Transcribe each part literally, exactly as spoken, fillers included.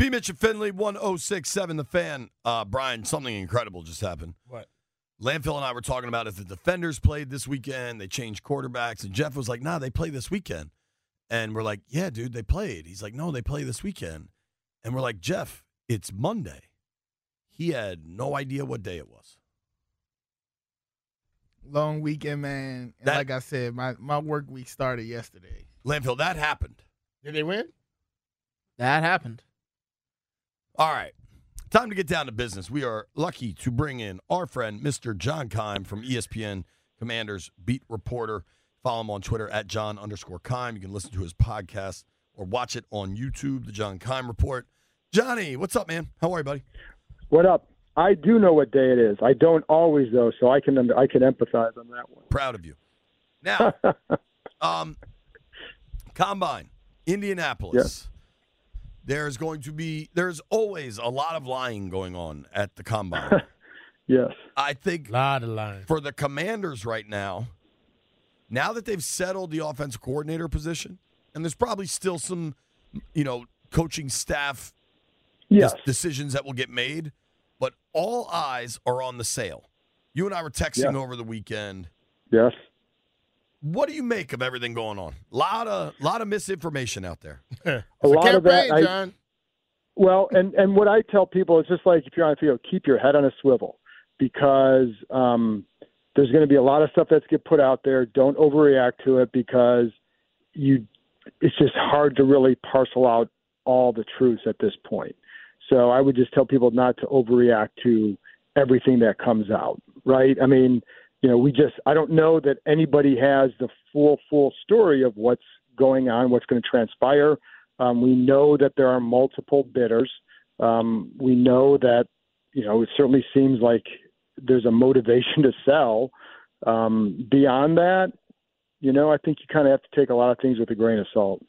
P. Mitch and Finley, one oh six point seven The Fan. Uh, Brian, something incredible just happened. What? Landfill and I were talking about if the Defenders played this weekend, they changed quarterbacks, and Jeff was like, nah, they play this weekend. And we're like, yeah, dude, they played. He's like, no, they play this weekend. And we're like, Jeff, it's Monday. He had no idea what day it was. Long weekend, man. And that, like I said, my, my work week started yesterday. Landfill, that happened. Did they win? That happened. All right, time to get down to business. We are lucky to bring in our friend, Mister John Kime from E S P N, Commanders beat reporter. Follow him on Twitter at John underscore Kime. You can listen to his podcast or watch it on YouTube, The John Kime Report. Johnny, what's up, man? How are you, buddy? What up? I do know what day it is. I don't always, though, so I can I can empathize on that one. Proud of you. Now, um, Combine, Indianapolis. Yes. There's going to be, there's always a lot of lying going on at the Combine. Yes. I think a lot of lying. For the Commanders right now, now that they've settled the offensive coordinator position, and there's probably still some, you know, coaching staff yes. des- decisions that will get made, but all eyes are on the sale. You and I were texting yes. over the weekend. Yes. What do you make of everything going on? A lot of, lot of misinformation out there. a lot of that. I, John. Well, and, and what I tell people is just like if you're on a field, keep your head on a swivel because um, there's going to be a lot of stuff that's get put out there. Don't overreact to it because you. It's just hard to really parcel out all the truths at this point. So I would just tell people not to overreact to everything that comes out, right? I mean – You know, we just, I don't know that anybody has the full, full story of what's going on, what's going to transpire. Um, we know that there are multiple bidders. Um, we know that, you know, it certainly seems like there's a motivation to sell. Um, beyond that, you know, I think you kind of have to take a lot of things with a grain of salt.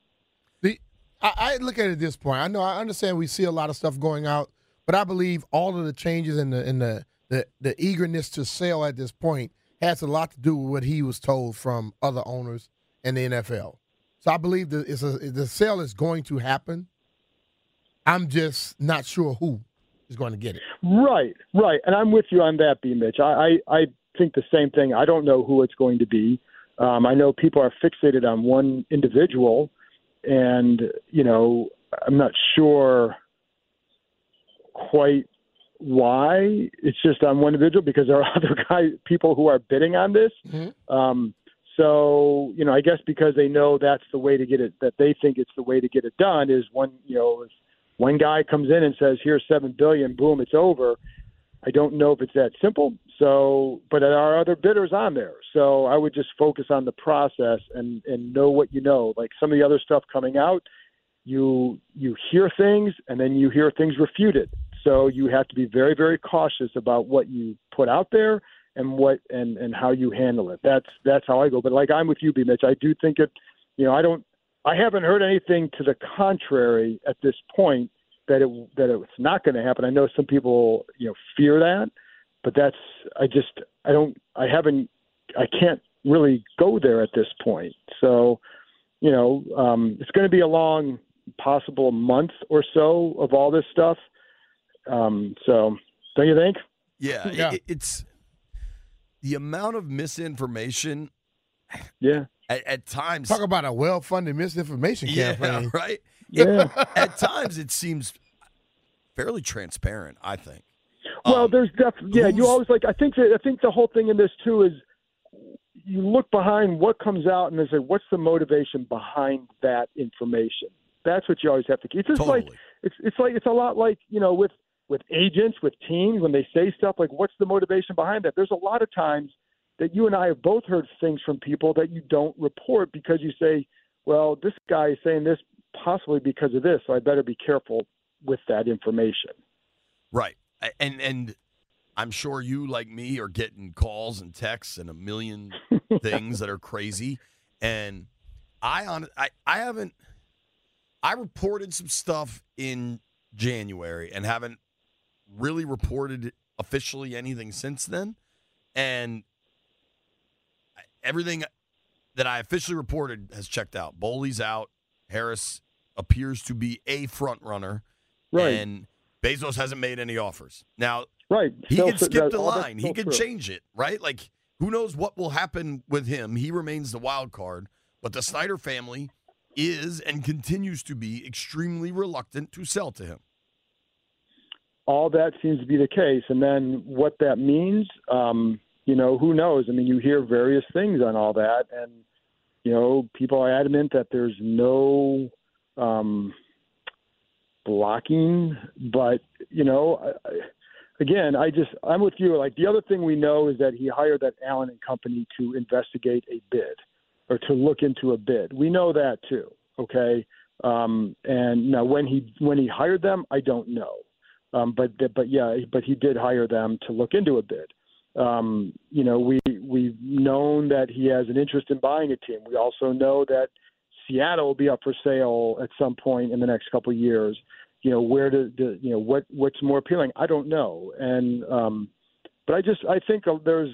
The, I, I look at it at this point. I know, I understand we see a lot of stuff going out, but I believe all of the changes in the, in the, the, the eagerness to sell at this point has a lot to do with what he was told from other owners and the N F L. So I believe the, it's a, the sale is going to happen. I'm just not sure who is going to get it. Right, right. And I'm with you on that, B. Mitch. I, I, I think the same thing. I don't know who it's going to be. Um, I know people are fixated on one individual, and, you know, I'm not sure quite why it's just on one individual because there are other guys, people who are bidding on this. Mm-hmm. Um, so, you know, I guess because they know that's the way to get it, that they think it's the way to get it done is one, you know, if one guy comes in and says, here's seven billion dollars, boom, it's over. I don't know if it's that simple. So, but there are other bidders on there. So I would just focus on the process and, and know what you know, like some of the other stuff coming out, you, you hear things and then you hear things refuted. So you have to be very, very cautious about what you put out there and what and, and how you handle it. That's that's how I go. But like I'm with you, B. Mitch. I do think it. You know, I don't. I haven't heard anything to the contrary at this point that it that it's not going to happen. I know some people, you know, fear that, but that's. I just. I don't. I haven't. I can't really go there at this point. So, you know, um, it's going to be a long, possible month or so of all this stuff. Um, so, don't you think? Yeah, yeah. It, it's the amount of misinformation. Yeah, at, at times talk about a well-funded misinformation yeah, campaign, right? Yeah. It, at times it seems fairly transparent. I think. Well, um, there's definitely yeah. You always like I think that, I think the whole thing in this too is you look behind what comes out and they say what's the motivation behind that information. That's what you always have to keep. It's just totally. like it's it's like it's a lot like you know with. with agents, with teams, when they say stuff like, what's the motivation behind that? There's a lot of times that you and I have both heard things from people that you don't report because you say, well, this guy is saying this possibly because of this, so I better be careful with that information. Right. And and I'm sure you, like me, are getting calls and texts and a million things that are crazy. And I on I, I haven't I reported some stuff in January and haven't really reported officially anything since then. And everything that I officially reported has checked out. Boley's out. Harris appears to be a front runner. Right. And Bezos hasn't made any offers. Now, right. he so, can skip the line. He can true. change it, right? Like, who knows what will happen with him? He remains the wild card. But the Snyder family is and continues to be extremely reluctant to sell to him. All that seems to be the case. And then what that means, um, you know, who knows? I mean, you hear various things on all that. And, you know, people are adamant that there's no um, blocking. But, you know, I, again, I just, I'm with you. Like, the other thing we know is that he hired that Allen and Company to investigate a bid, or to look into a bid. We know that too, okay? Um, and now when he when he hired them, I don't know. Um, but but yeah, but he did hire them to look into a bid. Um, you know, we we've known that he has an interest in buying a team. We also know that Seattle will be up for sale at some point in the next couple of years. You know, where to, to you know what what's more appealing? I don't know. And um, but I just I think there's.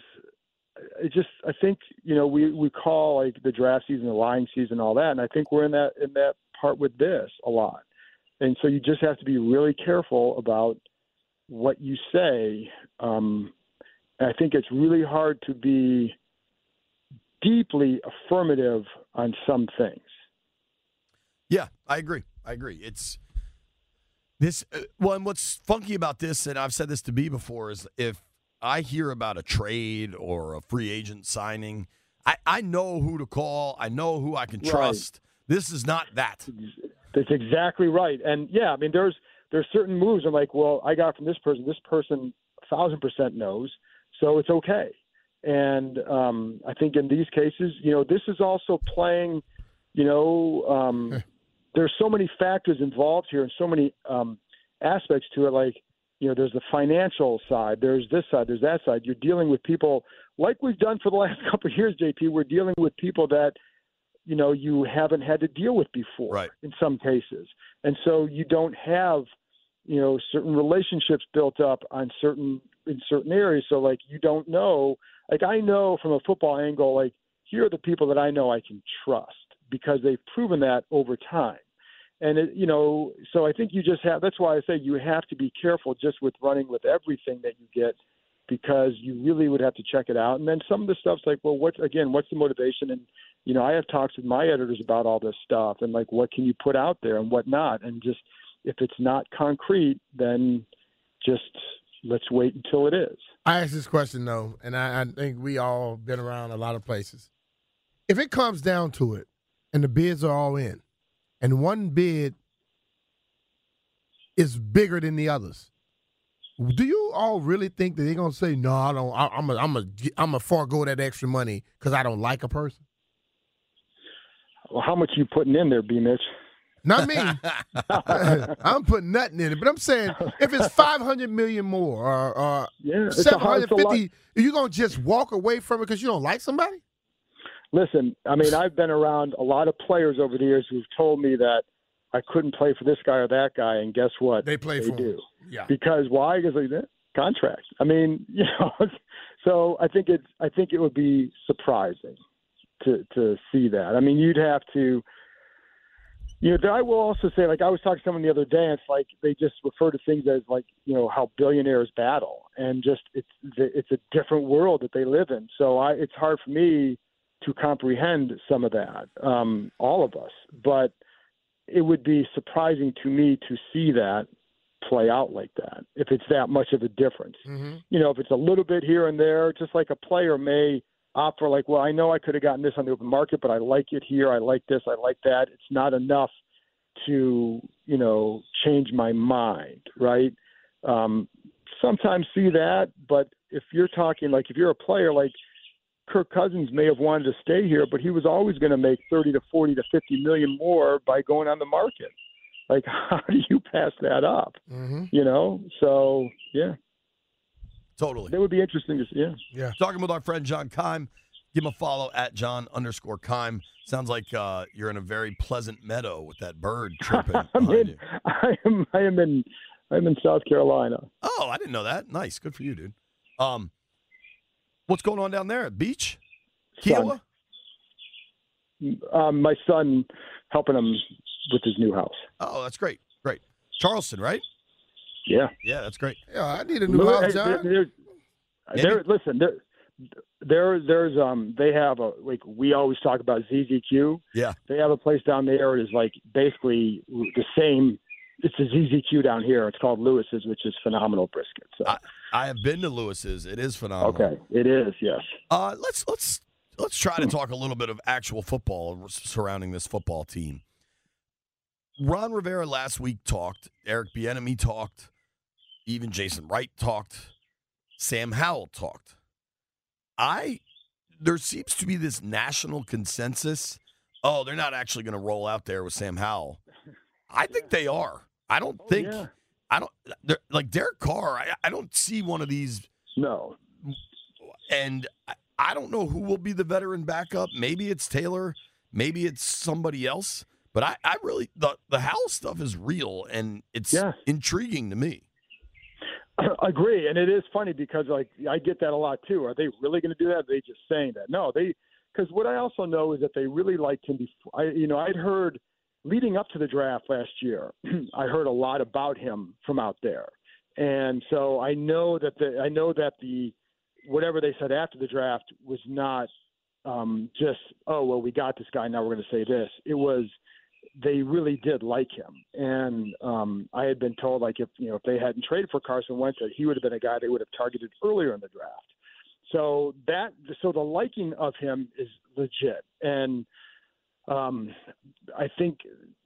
It just, I think, you know, we, we call like the draft season, the lying season, all that. And I think we're in that, in that part with this a lot. And so you just have to be really careful about what you say. Um, I think it's really hard to be deeply affirmative on some things. Yeah, I agree. I agree. It's this uh, well, and what's funky about this, and I've said this to B before, is if I hear about a trade or a free agent signing, I, I know who to call. I know who I can trust. Right. This is not that. That's exactly right. And, yeah, I mean, there's there's certain moves. I'm like, well, I got from this person. This person one thousand percent knows, so it's okay. And um, I think in these cases, you know, this is also playing, you know, um, there's so many factors involved here and so many um, aspects to it, like, you know, there's the financial side, there's this side, there's that side. You're dealing with people, like we've done for the last couple of years, J P, we're dealing with people that, you know, you haven't had to deal with before, right, in some cases. And so you don't have, you know, certain relationships built up on certain in certain areas. So, like, you don't know. Like, I know from a football angle, like, here are the people that I know I can trust because they've proven that over time. And, it, you know, so I think you just have – that's why I say you have to be careful just with running with everything that you get, because you really would have to check it out. And then some of the stuff's like, well, what's – again, what's the motivation? And, you know, I have talks with my editors about all this stuff and, like, what can you put out there and what not? And just if it's not concrete, then just let's wait until it is. I ask this question, though, and I, I think we all been around a lot of places. If it comes down to it and the bids are all in, and one bid is bigger than the others, do you all really think that they're gonna say no? I don't. I, I'm a. I'm a. I'm a forego that extra money because I don't like a person. Well, how much you putting in there, B. Mitch? Not me. I'm putting nothing in it. But I'm saying if it's five hundred million more or, or yeah, seven hundred fifty, are you gonna just walk away from it because you don't like somebody? Listen, I mean, I've been around a lot of players over the years who've told me that I couldn't play for this guy or that guy, and guess what? They play they for do. Him. Yeah. Because why? Because like that contract. I mean, you know. So I think it's. I think it would be surprising to to see that. I mean, you'd have to. You know, I will also say, like, I was talking to someone the other day, and it's like they just refer to things as, like, you know, how billionaires battle, and just it's it's a different world that they live in. So I, it's hard for me to comprehend some of that, um, all of us. But it would be surprising to me to see that play out like that, if it's that much of a difference. Mm-hmm. You know, if it's a little bit here and there, just like a player may opt for, like, well, I know I could have gotten this on the open market, but I like it here, I like this, I like that. It's not enough to, you know, change my mind, right? Um, sometimes see that, but if you're talking, like, if you're a player, like, Kirk Cousins may have wanted to stay here, but he was always going to make thirty to forty to fifty million more by going on the market. Like, how do you pass that up? Mm-hmm. You know? So, yeah. Totally. It would be interesting to see. Yeah. yeah. Talking with our friend John Kime. Give him a follow at John underscore Kime. Sounds like uh, you're in a very pleasant meadow with that bird chirping. I'm in, you. I am. I am in. I'm in South Carolina. Oh, I didn't know that. Nice. Good for you, dude. Um, what's going on down there at beach? Kiowa? Um, my son helping him with his new house. Oh, that's great. Great. Charleston, right? Yeah. Yeah, that's great. Yeah, I need a new Lewis, house, John. There, there, listen, there, there, there's um, they have a like we always talk about Z Z Q. Yeah. They have a place down there. It is like basically the same. It's a Z Z Q down here. It's called Lewis's, which is phenomenal brisket. So I, I have been to Lewis's. It is phenomenal. Okay, it is. Yes. Uh, let's let's let's try to talk a little bit of actual football surrounding this football team. Ron Rivera last week talked. Eric Bieniemy talked. Even Jason Wright talked. Sam Howell talked. I there seems to be this national consensus. Oh, they're not actually going to roll out there with Sam Howell. I think they are. I don't oh, think yeah. I don't like Derek Carr. I, I don't see one of these. No, and I, I don't know who will be the veteran backup. Maybe it's Taylor. Maybe it's somebody else. But I, I really the the Howell stuff is real and it's yeah. intriguing to me. I agree, and it is funny because like I get that a lot too. Are they really going to do that? Are they just saying that? No, they because what I also know is that they really liked him before. I you know I'd heard. Leading up to the draft last year, I heard a lot about him from out there, and so I know that the I know that the whatever they said after the draft was not um, just oh well we got this guy now we're going to say this. It was they really did like him, and um, I had been told like if you know if they hadn't traded for Carson Wentz, that he would have been a guy they would have targeted earlier in the draft. So that so the liking of him is legit, and. Um, I think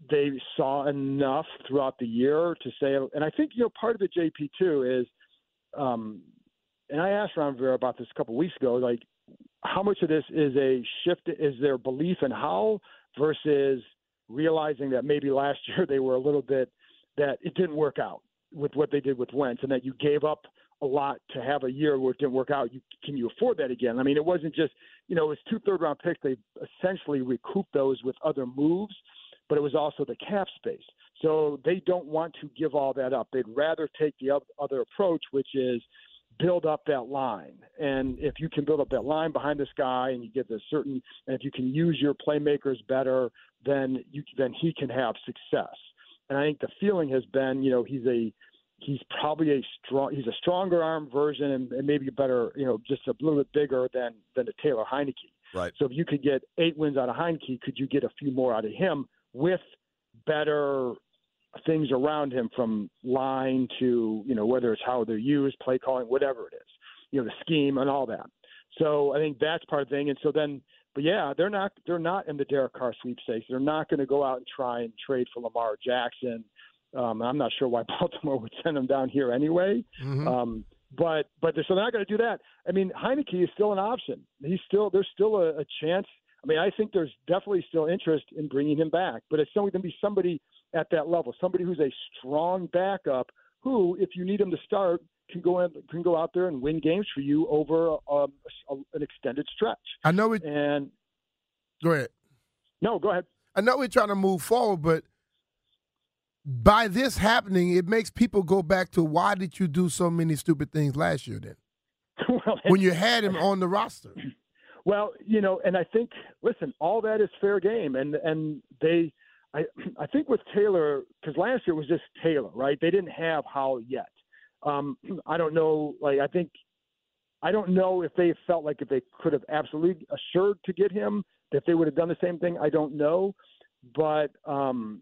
they saw enough throughout the year to say, and I think, you know, part of the J P too is, um, and I asked Ron Rivera about this a couple of weeks ago, like how much of this is a shift, is their belief in how versus realizing that maybe last year they were a little bit, that it didn't work out with what they did with Wentz and that you gave up a lot to have a year where it didn't work out. You, can you afford that again? I mean, it wasn't just, you know, it was two third round picks. They essentially recouped those with other moves, but it was also the cap space. So they don't want to give all that up. They'd rather take the other approach, which is build up that line. And if you can build up that line behind this guy and you get this certain, and if you can use your playmakers better, then you, then he can have success. And I think the feeling has been, you know, he's a, He's probably a strong. He's a stronger arm version, and, and maybe a better, you know, just a little bit bigger than than the Taylor Heineke. Right. So if you could get eight wins out of Heineke, could you get a few more out of him with better things around him, from line to, you know, whether it's how they're used, play calling, whatever it is, you know, the scheme and all that. So I think that's part of the thing. And so then, but yeah, they're not they're not in the Derek Carr sweepstakes. They're not going to go out and try and trade for Lamar Jackson. Um, I'm not sure why Baltimore would send him down here anyway, mm-hmm. um, but but they're, so they're not going to do that. I mean, Heineke is still an option. He's still there's still a, a chance. I mean, I think there's definitely still interest in bringing him back, but it's going to be somebody at that level, somebody who's a strong backup who, if you need him to start, can go in, can go out there and win games for you over a, a, a, an extended stretch. I know it. And go ahead. No, go ahead. I know we're trying to move forward, but. By this happening, it makes people go back to why did you do so many stupid things last year then? Well, when you had him on the roster. Well, you know, and I think, listen, all that is fair game. And and they, I I think with Taylor, because last year it was just Taylor, right? They didn't have Howell yet. Um, I don't know, like I think, I don't know if they felt like if they could have absolutely assured to get him, if they would have done the same thing, I don't know. But um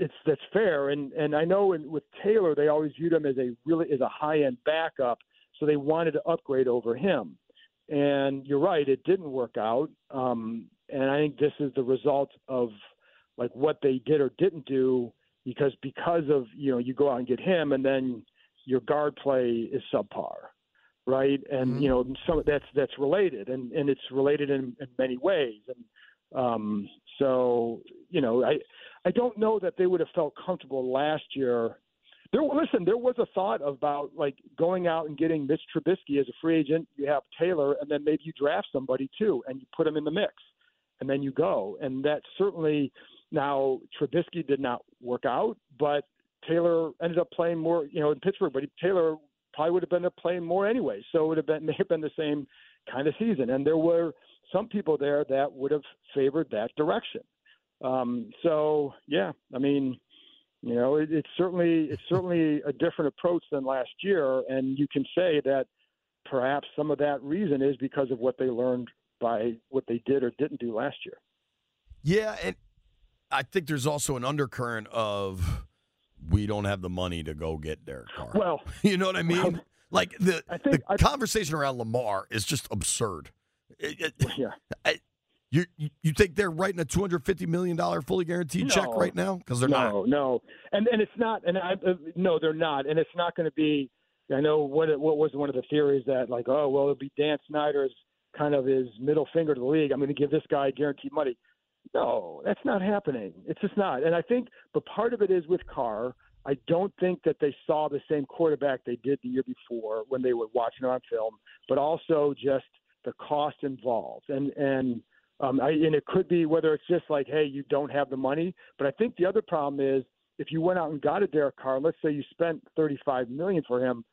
It's that's fair, and and I know in, with Taylor they always viewed him as a really as a high end backup, so they wanted to upgrade over him. And you're right, it didn't work out. Um, and I think this is the result of like what they did or didn't do because because of you know you go out and get him, and then your guard play is subpar, right? And mm-hmm. you know some that's that's related, and, and it's related in, in many ways. And um, so you know I. I don't know that they would have felt comfortable last year. There, listen, there was a thought about like going out and getting Mitch Trubisky as a free agent. You have Taylor, and then maybe you draft somebody too, and you put him in the mix, and then you go. And that certainly, now Trubisky did not work out, but Taylor ended up playing more, you know, in Pittsburgh. But Taylor probably would have been playing more anyway, so it would have been may have been the same kind of season. And there were some people there that would have favored that direction. Um, so yeah, I mean. You know, it, it's certainly it's certainly a different approach than last year, and you can say that perhaps some of that reason is because of what they learned by what they did or didn't do last year. Yeah, and I think there's also an undercurrent of we don't have the money to go get Derek Carr. Well, you know what I mean? Well, like the the I, conversation around Lamar is just absurd. It, it, yeah. I, You you think they're writing a two hundred fifty million dollars fully guaranteed no, check right now? Because they're no, not. No, no. And and it's not. And I uh, no, they're not. And it's not going to be. I know what it, what was one of the theories that like, oh, well, it'll be Dan Snyder's kind of his middle finger to the league. I'm going to give this guy guaranteed money. No, that's not happening. It's just not. And I think, but part of it is with Carr. I don't think that they saw the same quarterback they did the year before when they were watching on film, but also just the cost involved. And and. Um, I, and it could be whether it's just like, hey, you don't have the money. But I think the other problem is if you went out and got a Derek Carr, let's say you spent thirty-five million dollars for him,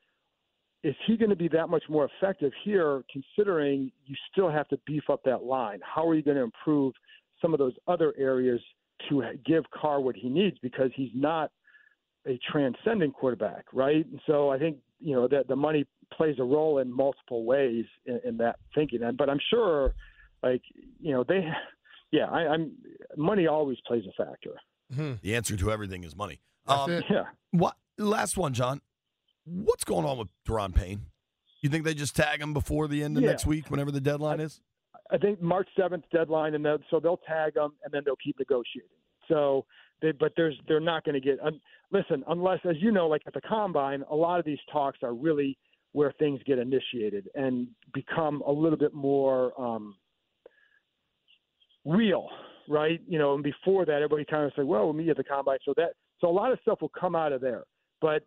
is he going to be that much more effective here considering you still have to beef up that line? How are you going to improve some of those other areas to give Carr what he needs because he's not a transcendent quarterback, right? And so I think, you know, that the money plays a role in multiple ways in, in that thinking. And, but I'm sure – Like, you know, they, yeah, I, I'm money always plays a factor. Mm-hmm. The answer to everything is money. Um, yeah. What, last one, John. What's going on with Deron Payne? You think they just tag him before the end of yeah. next week, whenever the deadline I, is? I think March seventh deadline, and then, so they'll tag him, and then they'll keep negotiating. So, they, but there's they're not going to get um, – listen, unless, as you know, like at the Combine, a lot of these talks are really where things get initiated and become a little bit more um, – real, right? You know, and before that, everybody kind of said, well, we'll meet at the Combine. So that, so a lot of stuff will come out of there, but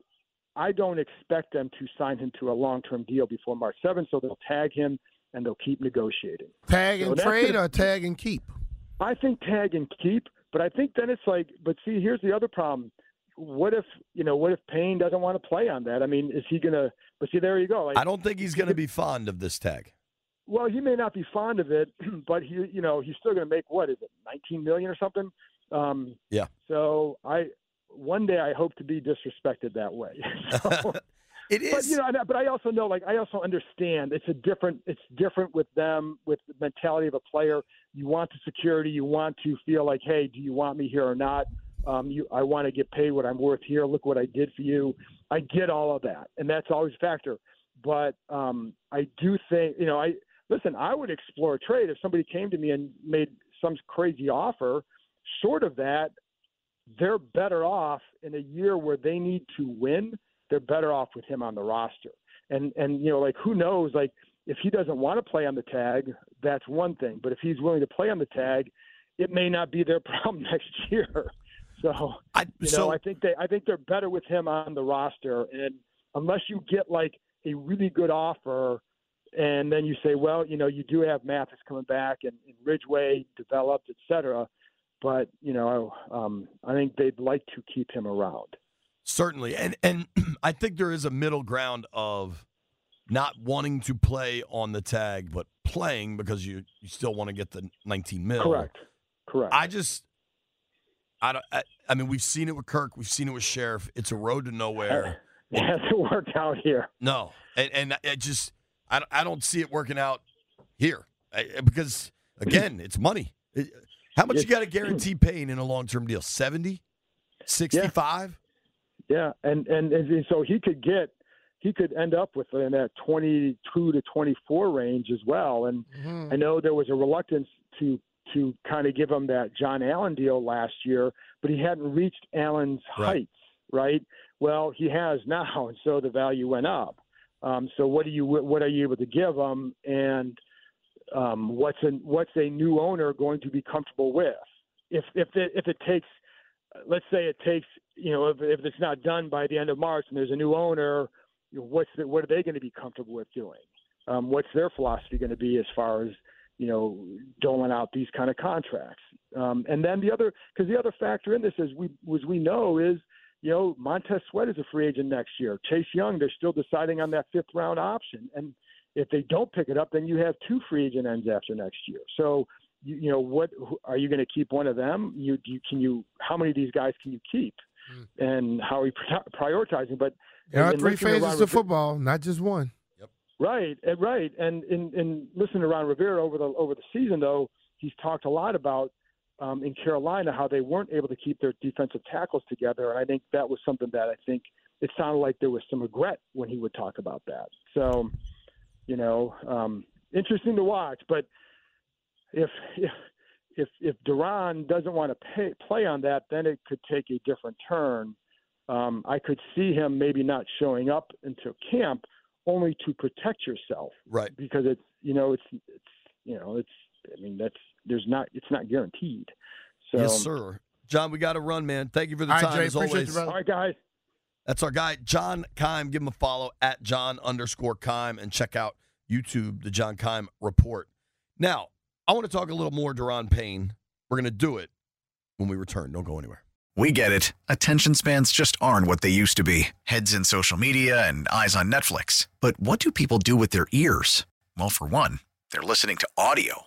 I don't expect them to sign him to a long-term deal before March seventh. So they'll tag him and they'll keep negotiating. Tag and so trade or tag and keep? I think tag and keep, but I think then it's like, but see, here's the other problem. What if, you know, what if Payne doesn't want to play on that? I mean, is he going to, but see, there you go. Like, I don't think he's going to be fond of this tag. Well, he may not be fond of it, but he, you know, he's still going to make what is it, nineteen million dollars or something? Um, yeah. So I, one day I hope to be disrespected that way. So, it is, but, you know, but I also know, like, I also understand it's a different, it's different with them, with the mentality of a player. You want the security, you want to feel like, hey, do you want me here or not? Um, you, I want to get paid what I'm worth here. Look what I did for you. I get all of that, and that's always a factor. But um, I do think, you know, I. Listen, I would explore a trade if somebody came to me and made some crazy offer. Short of that, they're better off in a year where they need to win. They're better off with him on the roster. And, and you know, like, who knows? Like, if he doesn't want to play on the tag, that's one thing. But if he's willing to play on the tag, it may not be their problem next year. So, I, you know, so... I think they, I think they're better with him on the roster. And unless you get, like, a really good offer – and then you say, well, you know, you do have Mathis coming back and, and Ridgeway developed, et cetera. But, you know, um, I think they'd like to keep him around. Certainly. And and I think there is a middle ground of not wanting to play on the tag, but playing because you, you still want to get the nineteen mil. Correct. Correct. I just, I don't, I, I mean, we've seen it with Kirk. We've seen it with Sheriff. It's a road to nowhere. It hasn't worked out here. No. And, and it just, I don't see it working out here because, again, it's money. How much you got to guarantee Payne in a long-term deal? seventy? sixty-five? Yeah, yeah. And, and and so he could get – he could end up with in that twenty-two to twenty-four range as well. And mm-hmm. I know there was a reluctance to to kind of give him that John Allen deal last year, but he hadn't reached Allen's right. heights, right? Well, he has now, and so the value went up. Um, so what do you what are you able to give them, and um, what's a, what's a new owner going to be comfortable with? If if it, if it takes let's say it takes, you know, if, if it's not done by the end of March and there's a new owner, you know, what's the, what are they going to be comfortable with doing? Um, what's their philosophy going to be as far as, you know, doling out these kind of contracts? Um, and then the other, because the other factor in this is we was we know is, you know, Montez Sweat is a free agent next year. Chase Young, they're still deciding on that fifth round option. And if they don't pick it up, then you have two free agent ends after next year. So, you, you know, what are you going to keep one of them? You, you can you how many of these guys can you keep? Mm. And how are you prioritizing? But there are three phases of football, not just one. Right, right, and in, in listening to Ron Rivera over the over the season, though, he's talked a lot about um, in Carolina how they weren't able to keep their defensive tackles together, and I think that was something that I think it sounded like there was some regret when he would talk about that. So, you know, um, interesting to watch. But if if if, if Duran doesn't want to pay, play on that, then it could take a different turn. Um, I could see him maybe not showing up until camp, only to protect yourself, right? Because it's, you know, it's, it's, you know, it's, I mean, that's, there's not, it's not guaranteed. So, yes, sir. John, we got to run, man. Thank you for the all time, right, Jay, as always. All right, guys. That's our guy, John Kime. Give him a follow at John underscore Kime and check out YouTube, the John Kime Report. Now, I want to talk a little more Deron Payne. We're going to do it when we return. Don't go anywhere. We get it. Attention spans just aren't what they used to be. Heads in social media and eyes on Netflix. But what do people do with their ears? Well, for one, they're listening to audio.